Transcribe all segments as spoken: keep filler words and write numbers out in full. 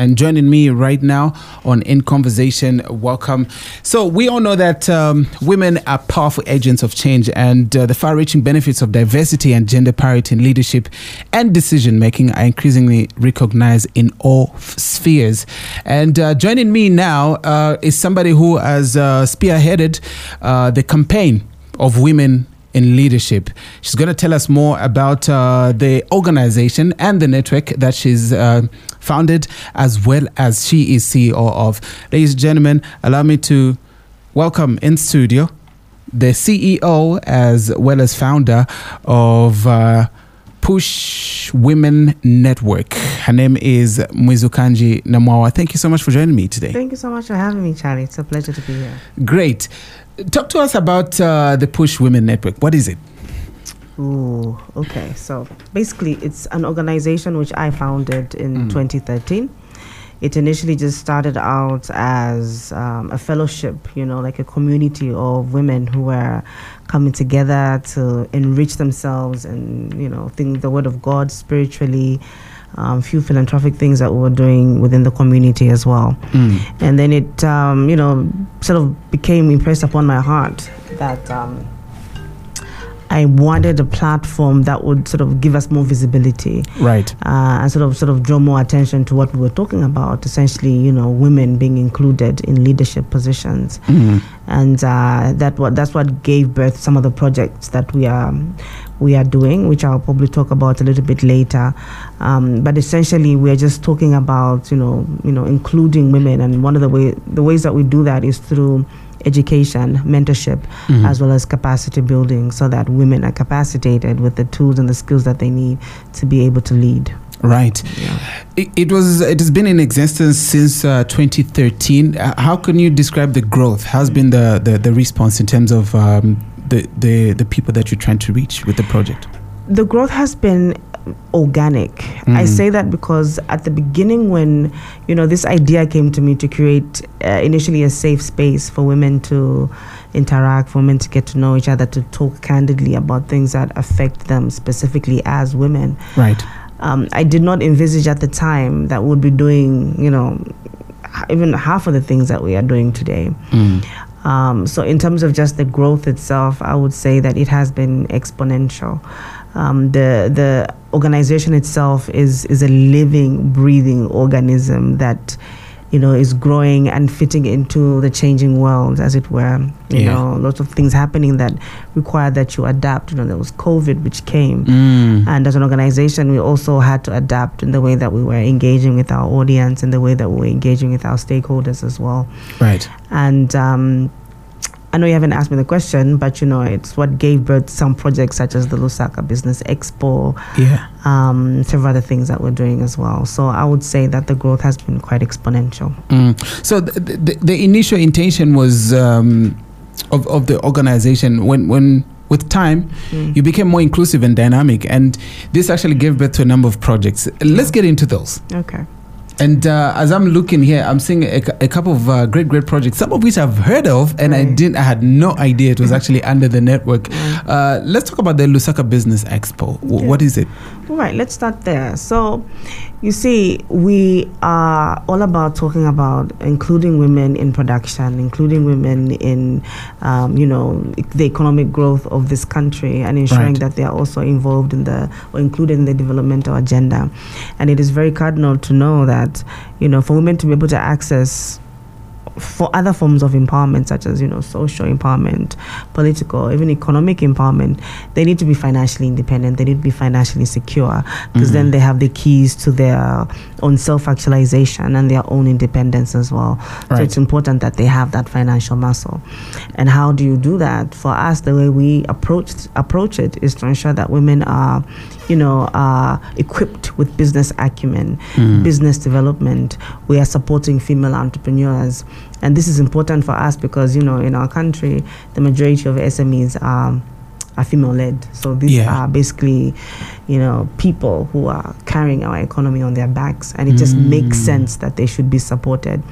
and joining me right now on In Conversation. Welcome. So we all know that um, women are powerful agents of change, and uh, the far-reaching benefits of diversity and gender parity in leadership and decision-making are increasingly recognized in all spheres. And uh, joining me now uh, is somebody who has uh, spearheaded uh, the campaign of Women in Leadership. She's going to tell us more about uh, the organization and the network that she's uh, founded, as well as she is C E O of. Ladies and gentlemen, allow me to welcome in studio the C E O as well as founder of uh, Push Women Network. Her name is Mwizukanji Namwawa. Thank you so much for joining me today. Thank you so much for having me, Charlie. It's a pleasure to be here. Great. Talk to us about uh, the Push Women Network. What is it? Ooh, okay. So basically, it's an organization which I founded in mm. twenty thirteen. It initially just started out as um, a fellowship, you know, like a community of women who were coming together to enrich themselves and, you know, think the word of God spiritually. Um, few philanthropic things that we were doing within the community as well. Mm. And then it, um, you know, sort of became impressed upon my heart that um, I wanted a platform that would sort of give us more visibility. Right. Uh, and sort of, sort of draw more attention to what we were talking about, essentially, you know, women being included in leadership positions. Mm. And uh, that what that's what gave birth to some of the projects that we are we are doing, which I'll probably talk about a little bit later. Um, but essentially, we are just talking about you know you know including women, and one of the way the ways that we do that is through education, mentorship, mm-hmm. as well as capacity building, so that women are capacitated with the tools and the skills that they need to be able to lead. Right. Yeah. It, it was. It has been in existence since uh, twenty thirteen. How can you describe the growth? How's been the, the, the response in terms of um, the, the the people that you're trying to reach with the project? The growth has been organic. Mm. I say that because at the beginning, when you know this idea came to me to create uh, initially a safe space for women to interact, for women to get to know each other, to talk candidly about things that affect them specifically as women. Right. Um, I did not envisage at the time that we'll be doing, you know, even half of the things that we are doing today. Mm. Um, so in terms of just the growth itself, I would say that it has been exponential. Um, the the organization itself is is a living, breathing organism that, you know, is growing and fitting into the changing world, as it were. You yeah. know, lots of things happening that require that you adapt. You know, there was COVID, which came. Mm. And as an organization, we also had to adapt in the way that we were engaging with our audience and the way that we were engaging with our stakeholders as well. Right. And um, I know you haven't asked me the question, but, you know, it's what gave birth to some projects such as the Lusaka Business Expo, yeah. um, several other things that we're doing as well. So I would say that the growth has been quite exponential. Mm. So the, the, the initial intention was um, of, of the organization when... when with time, mm. you became more inclusive and dynamic, and this actually gave birth to a number of projects. Let's get into those. Okay. And uh, as I'm looking here, I'm seeing a, a couple of uh, great, great projects, some of which I've heard of, and right. I didn't, I had no idea it was actually under the network. Mm. Uh, let's talk about the Lusaka Business Expo. W- yeah. What is it? All right, let's start there. So, you see, we are all about talking about including women in production, including women in, um, you know, the economic growth of this country, and ensuring right. that they are also involved in the, or included in the developmental agenda. And it is very cardinal to know that, you know, for women to be able to access for other forms of empowerment, such as, you know, social empowerment, political, even economic empowerment, they need to be financially independent. They need to be financially secure, because mm-hmm. then they have the keys to their own self-actualization and their own independence as well. Right. So it's important that they have that financial muscle. And how do you do that? For us, the way we approach approach it is to ensure that women are, you know, are equipped with business acumen, mm. business development. We are supporting female entrepreneurs. And this is important for us because, you know, in our country, the majority of S M Es are, are female-led. So these yeah. are basically, you know, people who are carrying our economy on their backs. And it mm. just makes sense that they should be supported.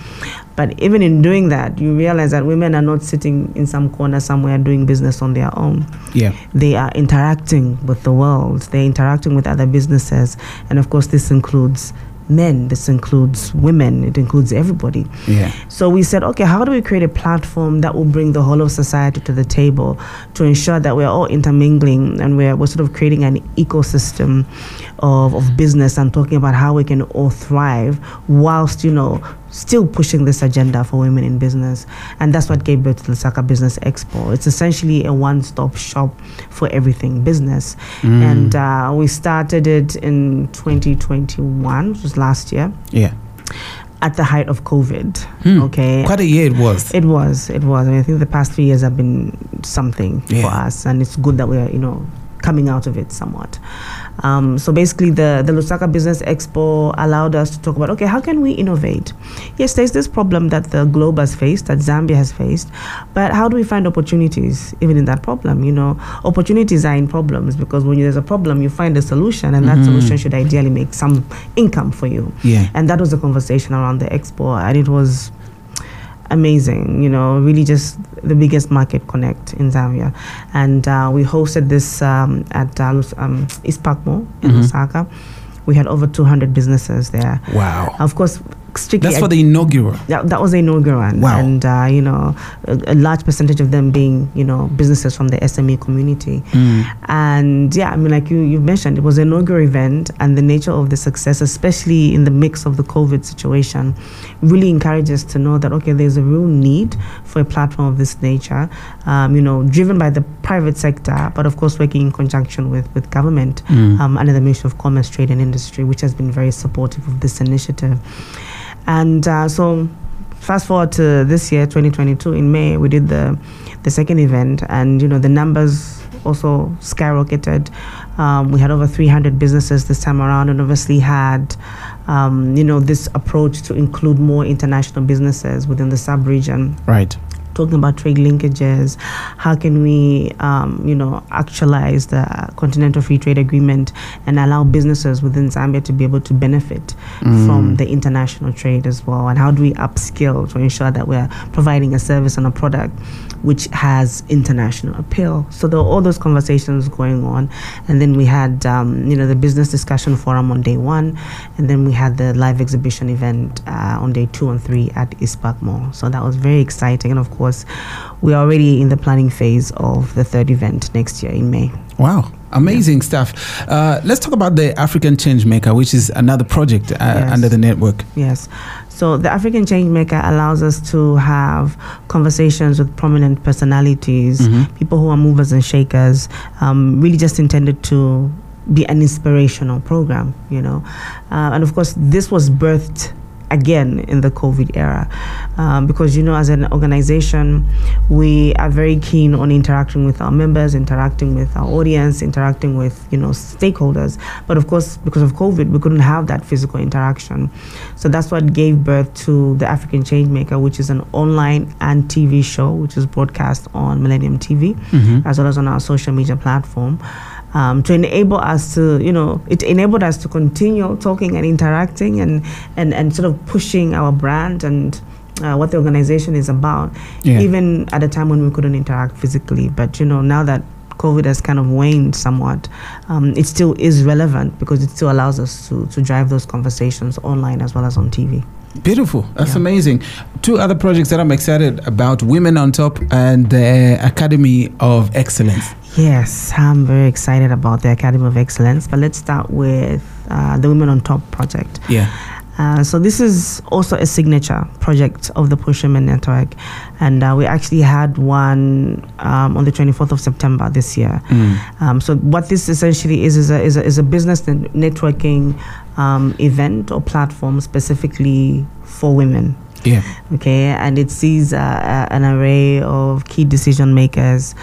But even in doing that, you realize that women are not sitting in some corner somewhere doing business on their own. Yeah. They are interacting with the world. They're interacting with other businesses. And, of course, this includes men, this includes women, it includes everybody. Yeah. So we said, okay, how do we create a platform that will bring the whole of society to the table to ensure that we're all intermingling and we're, we're sort of creating an ecosystem of, of business and talking about how we can all thrive whilst, you know, still pushing this agenda for women in business. And that's what gave birth to the Lusaka Business Expo. It's essentially a one-stop shop for everything business. Mm. And uh, we started it in twenty twenty-one, which was last year. Yeah. At the height of COVID, mm. okay? Quite a year it was. It was, it was. I mean, I think the past three years have been something yeah. for us, and it's good that we're, you know, coming out of it somewhat. Um, so basically the, the Lusaka Business Expo allowed us to talk about, okay, how can we innovate? Yes, there's this problem that the globe has faced, that Zambia has faced, but how do we find opportunities even in that problem? You know, opportunities are in problems, because when there's a problem, you find a solution, and mm-hmm. that solution should ideally make some income for you. Yeah. And that was the conversation around the expo, and it was amazing, you know, really just the biggest market connect in Zambia. And uh, we hosted this um, at uh, um, East Park Mall in mm-hmm. Lusaka. We had over two hundred businesses there. Wow. Of course, strictly. That's for the inaugural. That, that was the inaugural. And, wow. And, uh, you know, a, a large percentage of them being, you know, businesses from the S M E community. Mm. And yeah, I mean, like you, you mentioned, it was an inaugural event, and the nature of the success, especially in the mix of the COVID situation, really encourages us to know that, okay, there's a real need for a platform of this nature, um, you know, driven by the private sector, but of course, working in conjunction with, with government mm. um, under the Ministry of Commerce, Trade and Industry, which has been very supportive of this initiative. And uh, so fast forward to this year, twenty twenty-two, in May, we did the the second event, and you know the numbers also skyrocketed. Um, we had over three hundred businesses this time around, and obviously had um, you know this approach to include more international businesses within the sub-region. Right. Talking about trade linkages, how can we, um, you know, actualize the Continental Free Trade Agreement and allow businesses within Zambia to be able to benefit mm. from the international trade as well? And how do we upskill to ensure that we're providing a service and a product which has international appeal? So there were all those conversations going on. And then we had, um, you know, the business discussion forum on day one, and then we had the live exhibition event uh, on day two and three at East Park Mall. So that was very exciting. And of course, we're already in the planning phase of the third event next year in May. Wow. Amazing yeah. stuff. Uh, let's talk about the African Changemaker, which is another project uh, yes. under the network. Yes. So the African Changemaker allows us to have conversations with prominent personalities, mm-hmm. people who are movers and shakers, um, really just intended to be an inspirational program, you know. Uh, and of course, this was birthed again in the COVID era, um, because you know as an organization we are very keen on interacting with our members, interacting with our audience, interacting with you know stakeholders, but of course because of COVID we couldn't have that physical interaction. So that's what gave birth to the African Changemaker, which is an online and T V show which is broadcast on Millennium T V mm-hmm. as well as on our social media platform. Um, to enable us to, you know, it enabled us to continue talking and interacting and, and, and sort of pushing our brand and uh, what the organization is about, yeah. even at a time when we couldn't interact physically. But, you know, now that COVID has kind of waned somewhat, um, it still is relevant because it still allows us to, to drive those conversations online as well as on T V. Beautiful. That's yeah. amazing. Two other projects that I'm excited about, Women on Top and the Academy of Excellence. Yes, I'm very excited about the Academy of Excellence, but let's start with uh, the Women on Top project. Yeah. Uh, so this is also a signature project of the Push Women Network, and uh, we actually had one um, on the twenty-fourth of September this year. Mm. Um, so what this essentially is is a, is a, is a business networking um, event or platform specifically for women. Yeah. Okay, and it sees uh, a, an array of key decision makers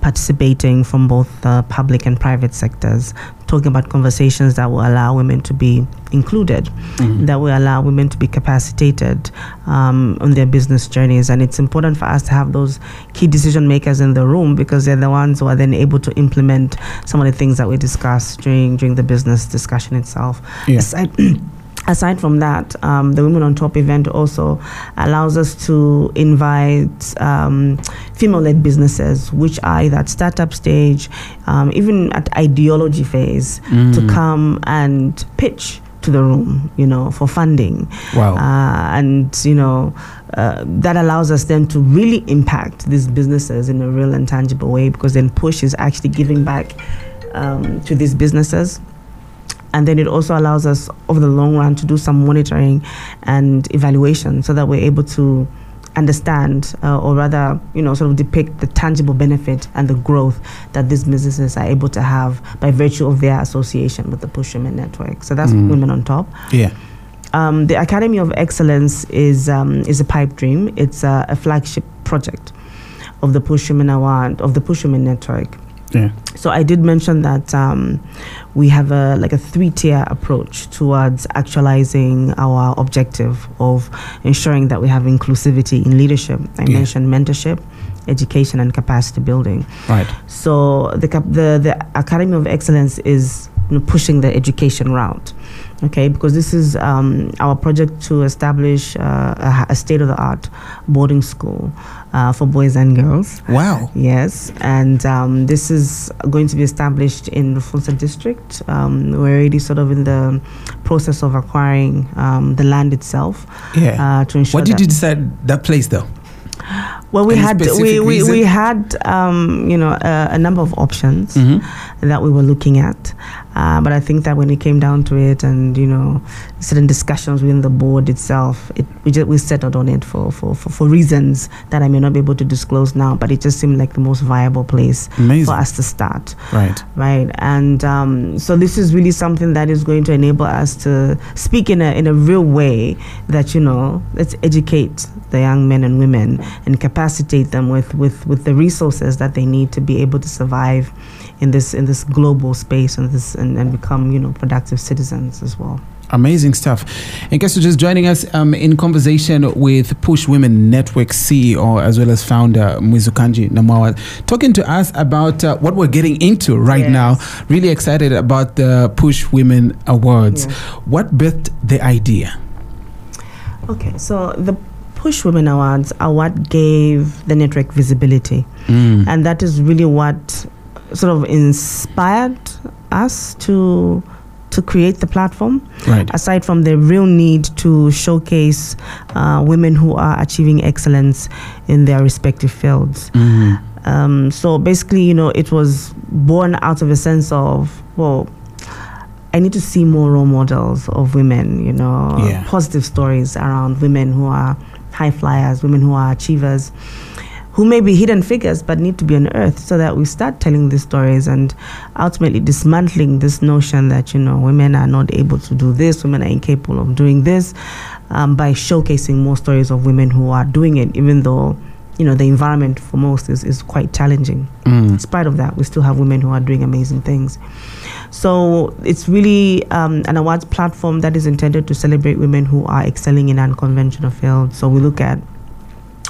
participating from both the public and private sectors, talking about conversations that will allow women to be included, mm-hmm. that will allow women to be capacitated um, on their business journeys. And it's important for us to have those key decision makers in the room because they're the ones who are then able to implement some of the things that we discussed during during the business discussion itself. Yeah. Aside, aside from that, um, the Women on Top event also allows us to invite um, female-led businesses, which are either at startup stage, um, even at ideology phase, mm. to come and pitch to the room, you know, for funding. Wow. Uh, and, you know, uh, that allows us then to really impact these businesses in a real and tangible way, because then Push is actually giving back um, to these businesses. And then it also allows us over the long run to do some monitoring and evaluation, so that we're able to understand uh, or rather, you know, sort of depict the tangible benefit and the growth that these businesses are able to have by virtue of their association with the Push Women Network. So that's mm. Women on Top. Yeah. Um, the Academy of Excellence is, um, is a pipe dream. It's uh, a flagship project of the Push Women Award, of the Push Women Network. Yeah. So I did mention that um, we have a like a three-tier approach towards actualizing our objective of ensuring that we have inclusivity in leadership. I yeah. mentioned mentorship, education, and capacity building. Right. So the cap the, the Academy of Excellence is, you know, pushing the education route, okay? Because this is um, our project to establish uh, a, a state-of-the-art boarding school uh, for boys and girls. Wow. Yes, and um, this is going to be established in Rufusa District. Um, we're already sort of in the process of acquiring um, the land itself. Yeah. Uh, to ensure. Why did you decide that place, though? Well, we Any had we, we, we had um, you know uh, a number of options mm-hmm. that we were looking at, uh, but I think that when it came down to it, and you know certain discussions within the board itself, it, we just we settled on it for, for, for, for reasons that I may not be able to disclose now. But it just seemed like the most viable place Amazing. for us to start. Right, right, and um, so this is really something that is going to enable us to speak in a in a real way that, you know, let's educate the young men and women and capacitate them with, with, with the resources that they need to be able to survive in this in this global space and this and, and become, you know, productive citizens as well. Amazing stuff. In case you're just joining us, um, in conversation with Push Women Network C E O as well as founder Mwizukanji Namwawa, talking to us about uh, what we're getting into right yes. now. Really excited about the Push Women Awards. Yes. What birthed the idea? Okay, so the Push Women Awards are what gave the network visibility. Mm. And that is really what sort of inspired us to to create the platform. Right. Aside from the real need to showcase uh, women who are achieving excellence in their respective fields. Mm-hmm. Um, so basically, you know, it was born out of a sense of, well, I need to see more role models of women, you know, yeah. positive stories around women who are high flyers, women who are achievers, who may be hidden figures but need to be unearthed, so that we start telling these stories and ultimately dismantling this notion that, you know, women are not able to do this, women are incapable of doing this, um, by showcasing more stories of women who are doing it, even though, you know, the environment for most is, is quite challenging. Mm. In spite of that, we still have women who are doing amazing things. So it's really um, an awards platform that is intended to celebrate women who are excelling in unconventional fields. So we look at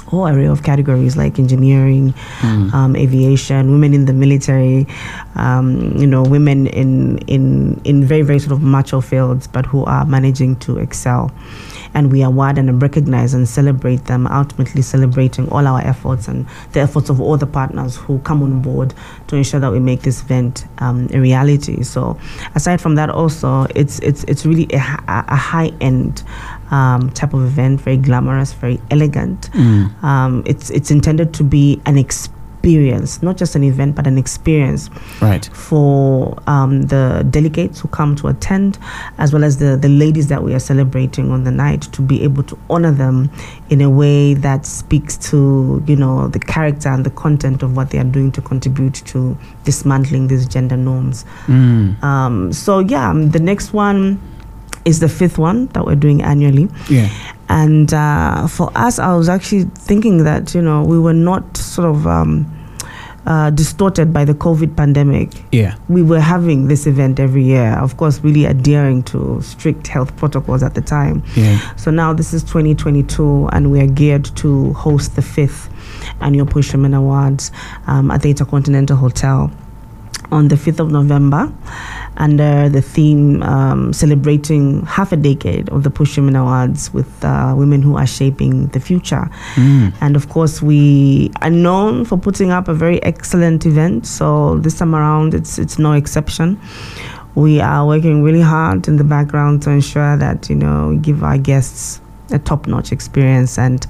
a whole array of categories like engineering, mm. um, aviation, women in the military, um, you know, women in, in, in very, very sort of macho fields, but who are managing to excel. And we award and recognize and celebrate them, ultimately celebrating all our efforts and the efforts of all the partners who come on board to ensure that we make this event um, a reality. So aside from that also, it's it's it's really a, a high-end um, type of event, very glamorous, very elegant. Mm. Um, it's, it's intended to be an experience. Experience, not just an event, but an experience right. for um, the delegates who come to attend, as well as the, the ladies that we are celebrating on the night, to be able to honor them in a way that speaks to, you know, the character and the content of what they are doing to contribute to dismantling these gender norms. Mm. Um, so, yeah, the next one is the fifth one that we're doing annually. Yeah. And uh, for us, I was actually thinking that, you know, we were not sort of um, uh, distorted by the COVID pandemic. Yeah. We were having this event every year, of course, really adhering to strict health protocols at the time. Yeah. So now this is twenty twenty-two, and we are geared to host the fifth annual Push Women Awards um, at the Intercontinental Hotel on the fifth of November, under the theme um, celebrating half a decade of the Push Women Awards with uh, women who are shaping the future. Mm. And of course, we are known for putting up a very excellent event. So this time around, it's it's no exception. we are working really hard in the background to ensure that, you know, we give our guests a top-notch experience and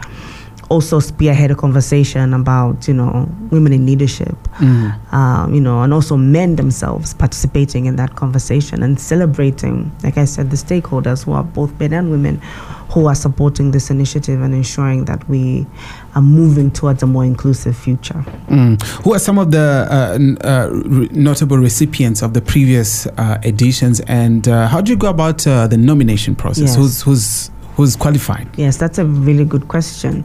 also spearhead a conversation about, you know, women in leadership, mm. um, you know, and also men themselves participating in that conversation and celebrating, like I said, the stakeholders who are both men and women who are supporting this initiative and ensuring that we are moving towards a more inclusive future. Mm. Who are some of the uh, n- uh, re- notable recipients of the previous uh, editions, and uh, how do you go about uh, the nomination process? Yes. Who's who's who's qualified? Yes, that's a really good question.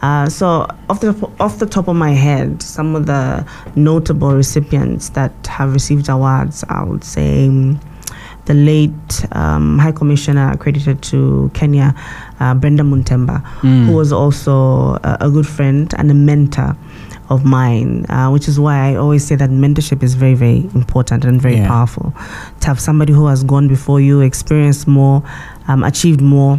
Uh, so off the off the top of my head, some of the notable recipients that have received awards, I would say, the late um, High Commissioner accredited to Kenya, uh, Brenda Muntemba, mm. who was also a, a good friend and a mentor of mine, uh, which is why I always say that mentorship is very, very important and very yeah. powerful. To have somebody who has gone before you, experienced more, um, achieved more,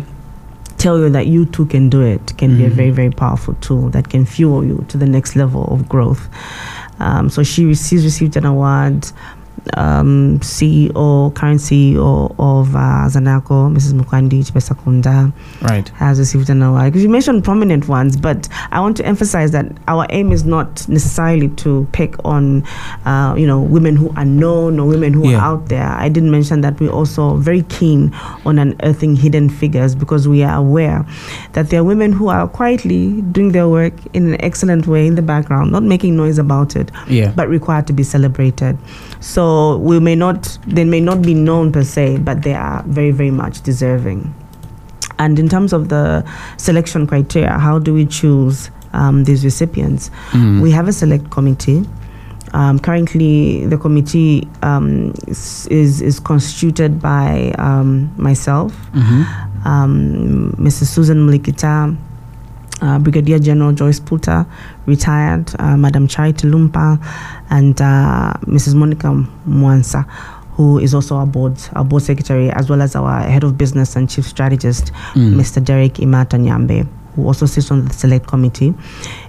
tell you that you too can do it, can mm. be a very, very powerful tool that can fuel you to the next level of growth. Um, so she re- she's received an award. Um, C E O, current C E O of uh, Zanaco, Missus Mukandi Chibesakonda, right, has received an award. Because you mentioned prominent ones, but I want to emphasize that our aim is not necessarily to pick on, uh, you know, women who are known or women who yeah. are out there. I didn't mention that we're also very keen on unearthing hidden figures, because we are aware that there are women who are quietly doing their work in an excellent way in the background, not making noise about it, yeah. but required to be celebrated. So we may not, they may not be known per se, but they are very, very much deserving. And in terms of the selection criteria, how do we choose um, these recipients? Mm. We have a select committee. Um, currently, the committee um, is, is is constituted by um, myself, mm-hmm. um, Missus Susan Mulikita, Uh, Brigadier General Joyce Puta, retired, uh, Madam Charity Lumpa, and uh, Missus Monica Mwansa, who is also our board, our board secretary, as well as our head of business and chief strategist, mm. Mister Derek Imata Nyambe, who also sits on the select committee.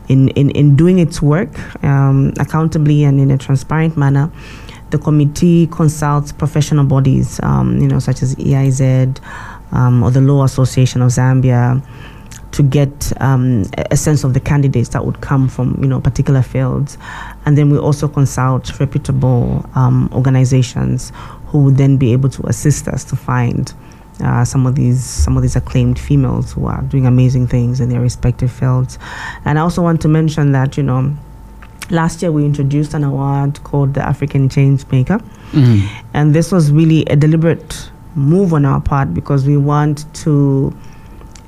In, in, in doing its work um, accountably and in a transparent manner, the committee consults professional bodies, um, you know, such as E I Z um, or the Law Association of Zambia, to get um, a sense of the candidates that would come from, you know, particular fields. And then we also consult reputable um, organizations who would then be able to assist us to find uh, some of these some of these acclaimed females who are doing amazing things in their respective fields. And I also want to mention that, you know, last year we introduced an award called the African Changemaker. Mm-hmm. And this was really a deliberate move on our part, because we want to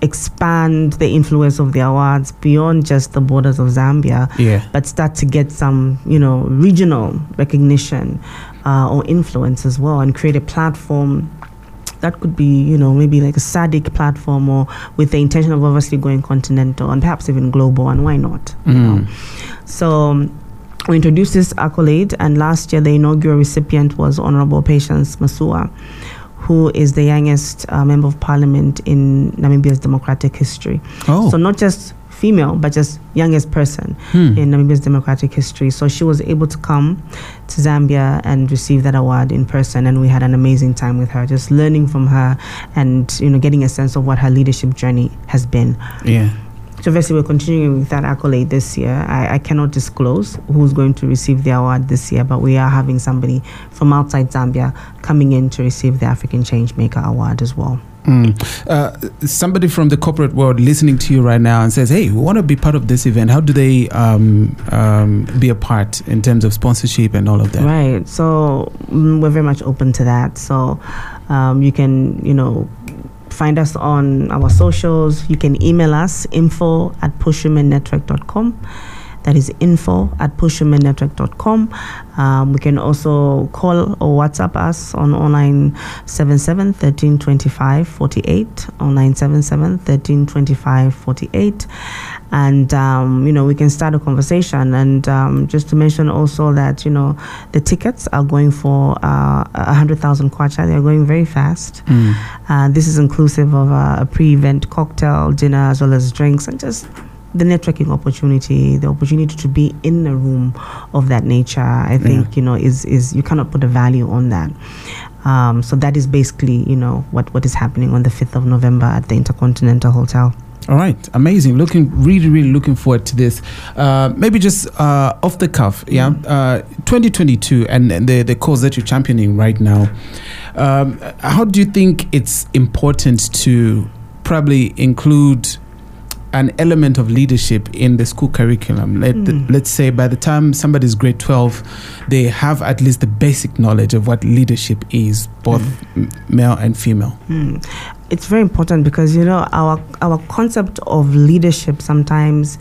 expand the influence of the awards beyond just the borders of Zambia, yeah. but start to get some, you know, regional recognition uh, or influence as well, and create a platform that could be, you know, maybe like a S A D C platform, or with the intention of obviously going continental and perhaps even global, and why not? Mm. You know? So um, we introduced this accolade, and last year the inaugural recipient was Honorable Patience Masua, who is the youngest uh, member of parliament in Namibia's democratic history. Oh. So not just female, but just youngest person hmm. in Namibia's democratic history. So she was able to come to Zambia and receive that award in person, and we had an amazing time with her, just learning from her and, you know, getting a sense of what her leadership journey has been. Yeah. So obviously we're continuing with that accolade this year. I, I cannot disclose who's going to receive the award this year, but we are having somebody from outside Zambia coming in to receive the African Changemaker Award as well. Mm. Uh, somebody from the corporate world listening to you right now and says, hey, we want to be part of this event. How do they um, um, be a part in terms of sponsorship and all of that? Right. So mm, we're very much open to that. So um, you can, you know, find us on our socials. You can email us, info at push women network dot com. That is info at push women network dot com. Um, we can also call or WhatsApp us on oh nine seven seven, one three two five, four eight, oh nine seven seven, one three two five, four eight. And, um, you know, we can start a conversation. And um, just to mention also that, you know, the tickets are going for uh, one hundred thousand kwacha. They're going very fast. Mm. Uh, this is inclusive of uh, a pre-event cocktail, dinner, as well as drinks, and just the networking opportunity, the opportunity to be in a room of that nature. I think, yeah. you know, is, is you cannot put a value on that. Um, so that is basically, you know, what, what is happening on the fifth of November at the Intercontinental Hotel. All right, amazing. Looking really, really looking forward to this. Uh, maybe just uh, off the cuff, yeah. Uh, twenty twenty-two and, and the the cause that you're championing right now. Um, how do you think it's important to probably include an element of leadership in the school curriculum? Let, mm. Let's say by the time somebody's grade twelve, they have at least the basic knowledge of what leadership is, both mm. male and female. Mm. It's very important because, you know, our our concept of leadership sometimes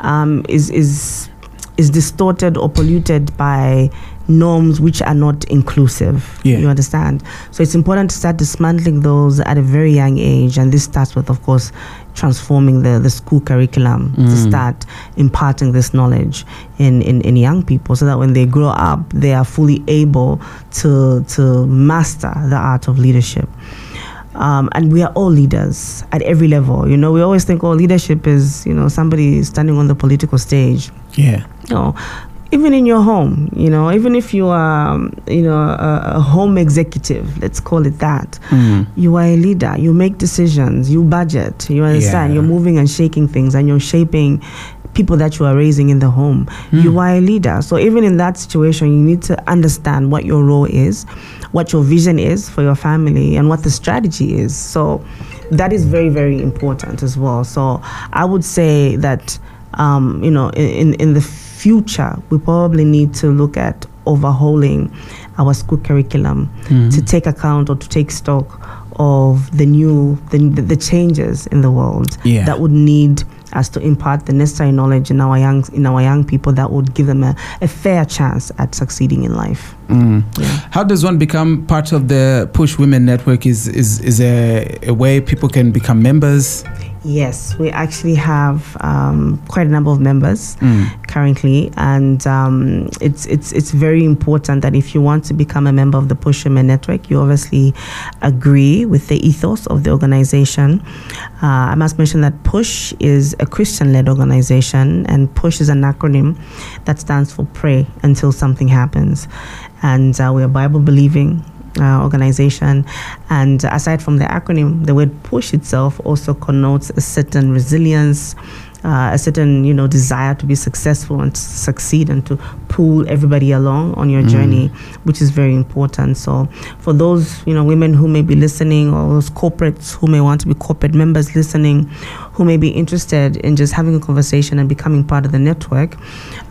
um, is is is distorted or polluted by norms which are not inclusive. Yeah. You understand? So it's important to start dismantling those at a very young age, and this starts with, of course, transforming the, the school curriculum mm. to start imparting this knowledge in, in, in young people so that when they grow up, they are fully able to to master the art of leadership. Um, and we are all leaders at every level. You know, we always think, oh, leadership is, you know, somebody standing on the political stage. Yeah. You know, even in your home, you know, even if you are, you know, a, a home executive, let's call it that, mm. you are a leader. You make decisions, you budget, you understand, yeah. you're moving and shaking things, and you're shaping people that you are raising in the home. Mm. You are a leader. So even in that situation, you need to understand what your role is, what your vision is for your family, and what the strategy is. So that is very, very important as well. So I would say that, um, you know, in, in the future, we probably need to look at overhauling our school curriculum mm-hmm. to take account or to take stock of the new, the, the changes in the world yeah. that would need us to impart the necessary knowledge in our young, in our young people that would give them a, a fair chance at succeeding in life. Mm. Yeah. How does one become part of the Push Women Network? Is is, is a, a way people can become members? Yes, we actually have um, quite a number of members mm. currently, and um, it's it's it's very important that if you want to become a member of the Push Women Network, you obviously agree with the ethos of the organization. Uh, I must mention that Push is a Christian-led organization, and Push is an acronym that stands for Pray Until Something Happens, and uh, we are Bible-believing Uh, organization, and aside from the acronym, the word push itself also connotes a certain resilience, uh, a certain, you know, desire to be successful and to succeed and to pull everybody along on your mm. journey, which is very important. So for those, you know, women who may be listening, or those corporates who may want to be corporate members listening, who may be interested in just having a conversation and becoming part of the network,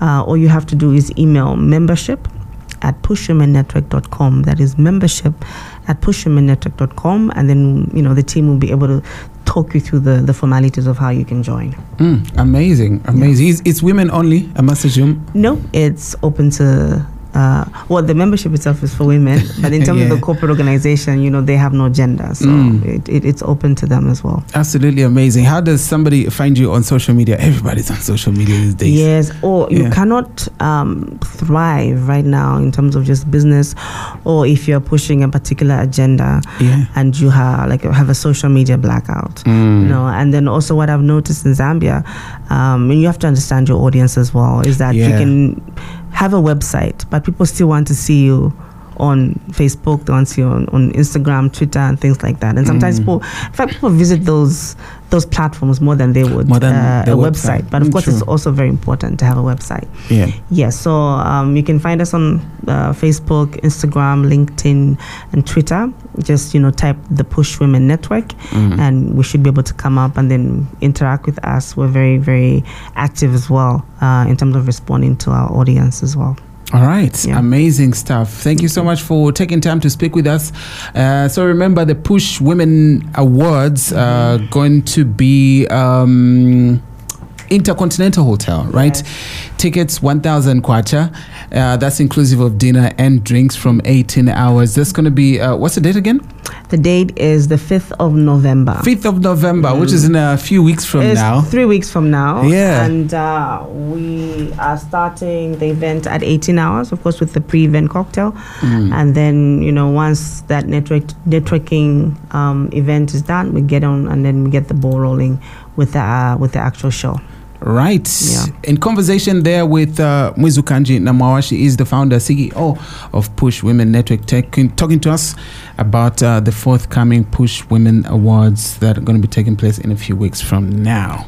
uh, all you have to do is email membership at push women network dot com. That is membership at push women network dot com, and then, you know, the team will be able to talk you through the, the formalities of how you can join. Mm, amazing, amazing. Yeah. It's, it's women only, I must assume? No, it's open to... Uh, well, the membership itself is for women, but in terms yeah. of the corporate organization, you know, they have no gender, so mm. it, it, it's open to them as well. Absolutely amazing. How does somebody find you on social media? Everybody's on social media these days. Yes, or yeah. you cannot um, thrive right now in terms of just business, or if you're pushing a particular agenda yeah. and you have like have a social media blackout. Mm. You know, and then also what I've noticed in Zambia, um, and you have to understand your audience as well, is that yeah. you can have a website, but people still want to see you on Facebook, they want to see you on, on Instagram, Twitter, and things like that. And sometimes mm. people, in fact, people visit those those platforms more than they would more than uh, a website. website. But of course, True. It's also very important to have a website. Yeah. Yeah. So um, you can find us on uh, Facebook, Instagram, LinkedIn, and Twitter. Just, you know, type the Push Women Network, mm. and we should be able to come up and then interact with us. We're very, very active as well uh, in terms of responding to our audience as well. All right. Yeah. Amazing stuff. Thank you so much for taking time to speak with us. Uh, so remember, the Push Women Awards are going to be um, Intercontinental Hotel, right? Yes. Tickets, one thousand kwacha. Uh, that's inclusive of dinner and drinks from eighteen hours. That's going to be, uh, what's the date again? The date is the fifth of November. fifth of November, mm. which is in a few weeks from it's now. Three weeks from now. Yeah. And uh, we are starting the event at eighteen hours, of course, with the pre-event cocktail. Mm. And then, you know, once that network networking um, event is done, we get on and then we get the ball rolling with the, uh, with the actual show. Right. Yeah. In conversation there with uh, Mwizukanji Namwawa, she is the founder, C E O of Push Women Network, taking, talking to us about uh, the forthcoming Push Women Awards that are going to be taking place in a few weeks from now.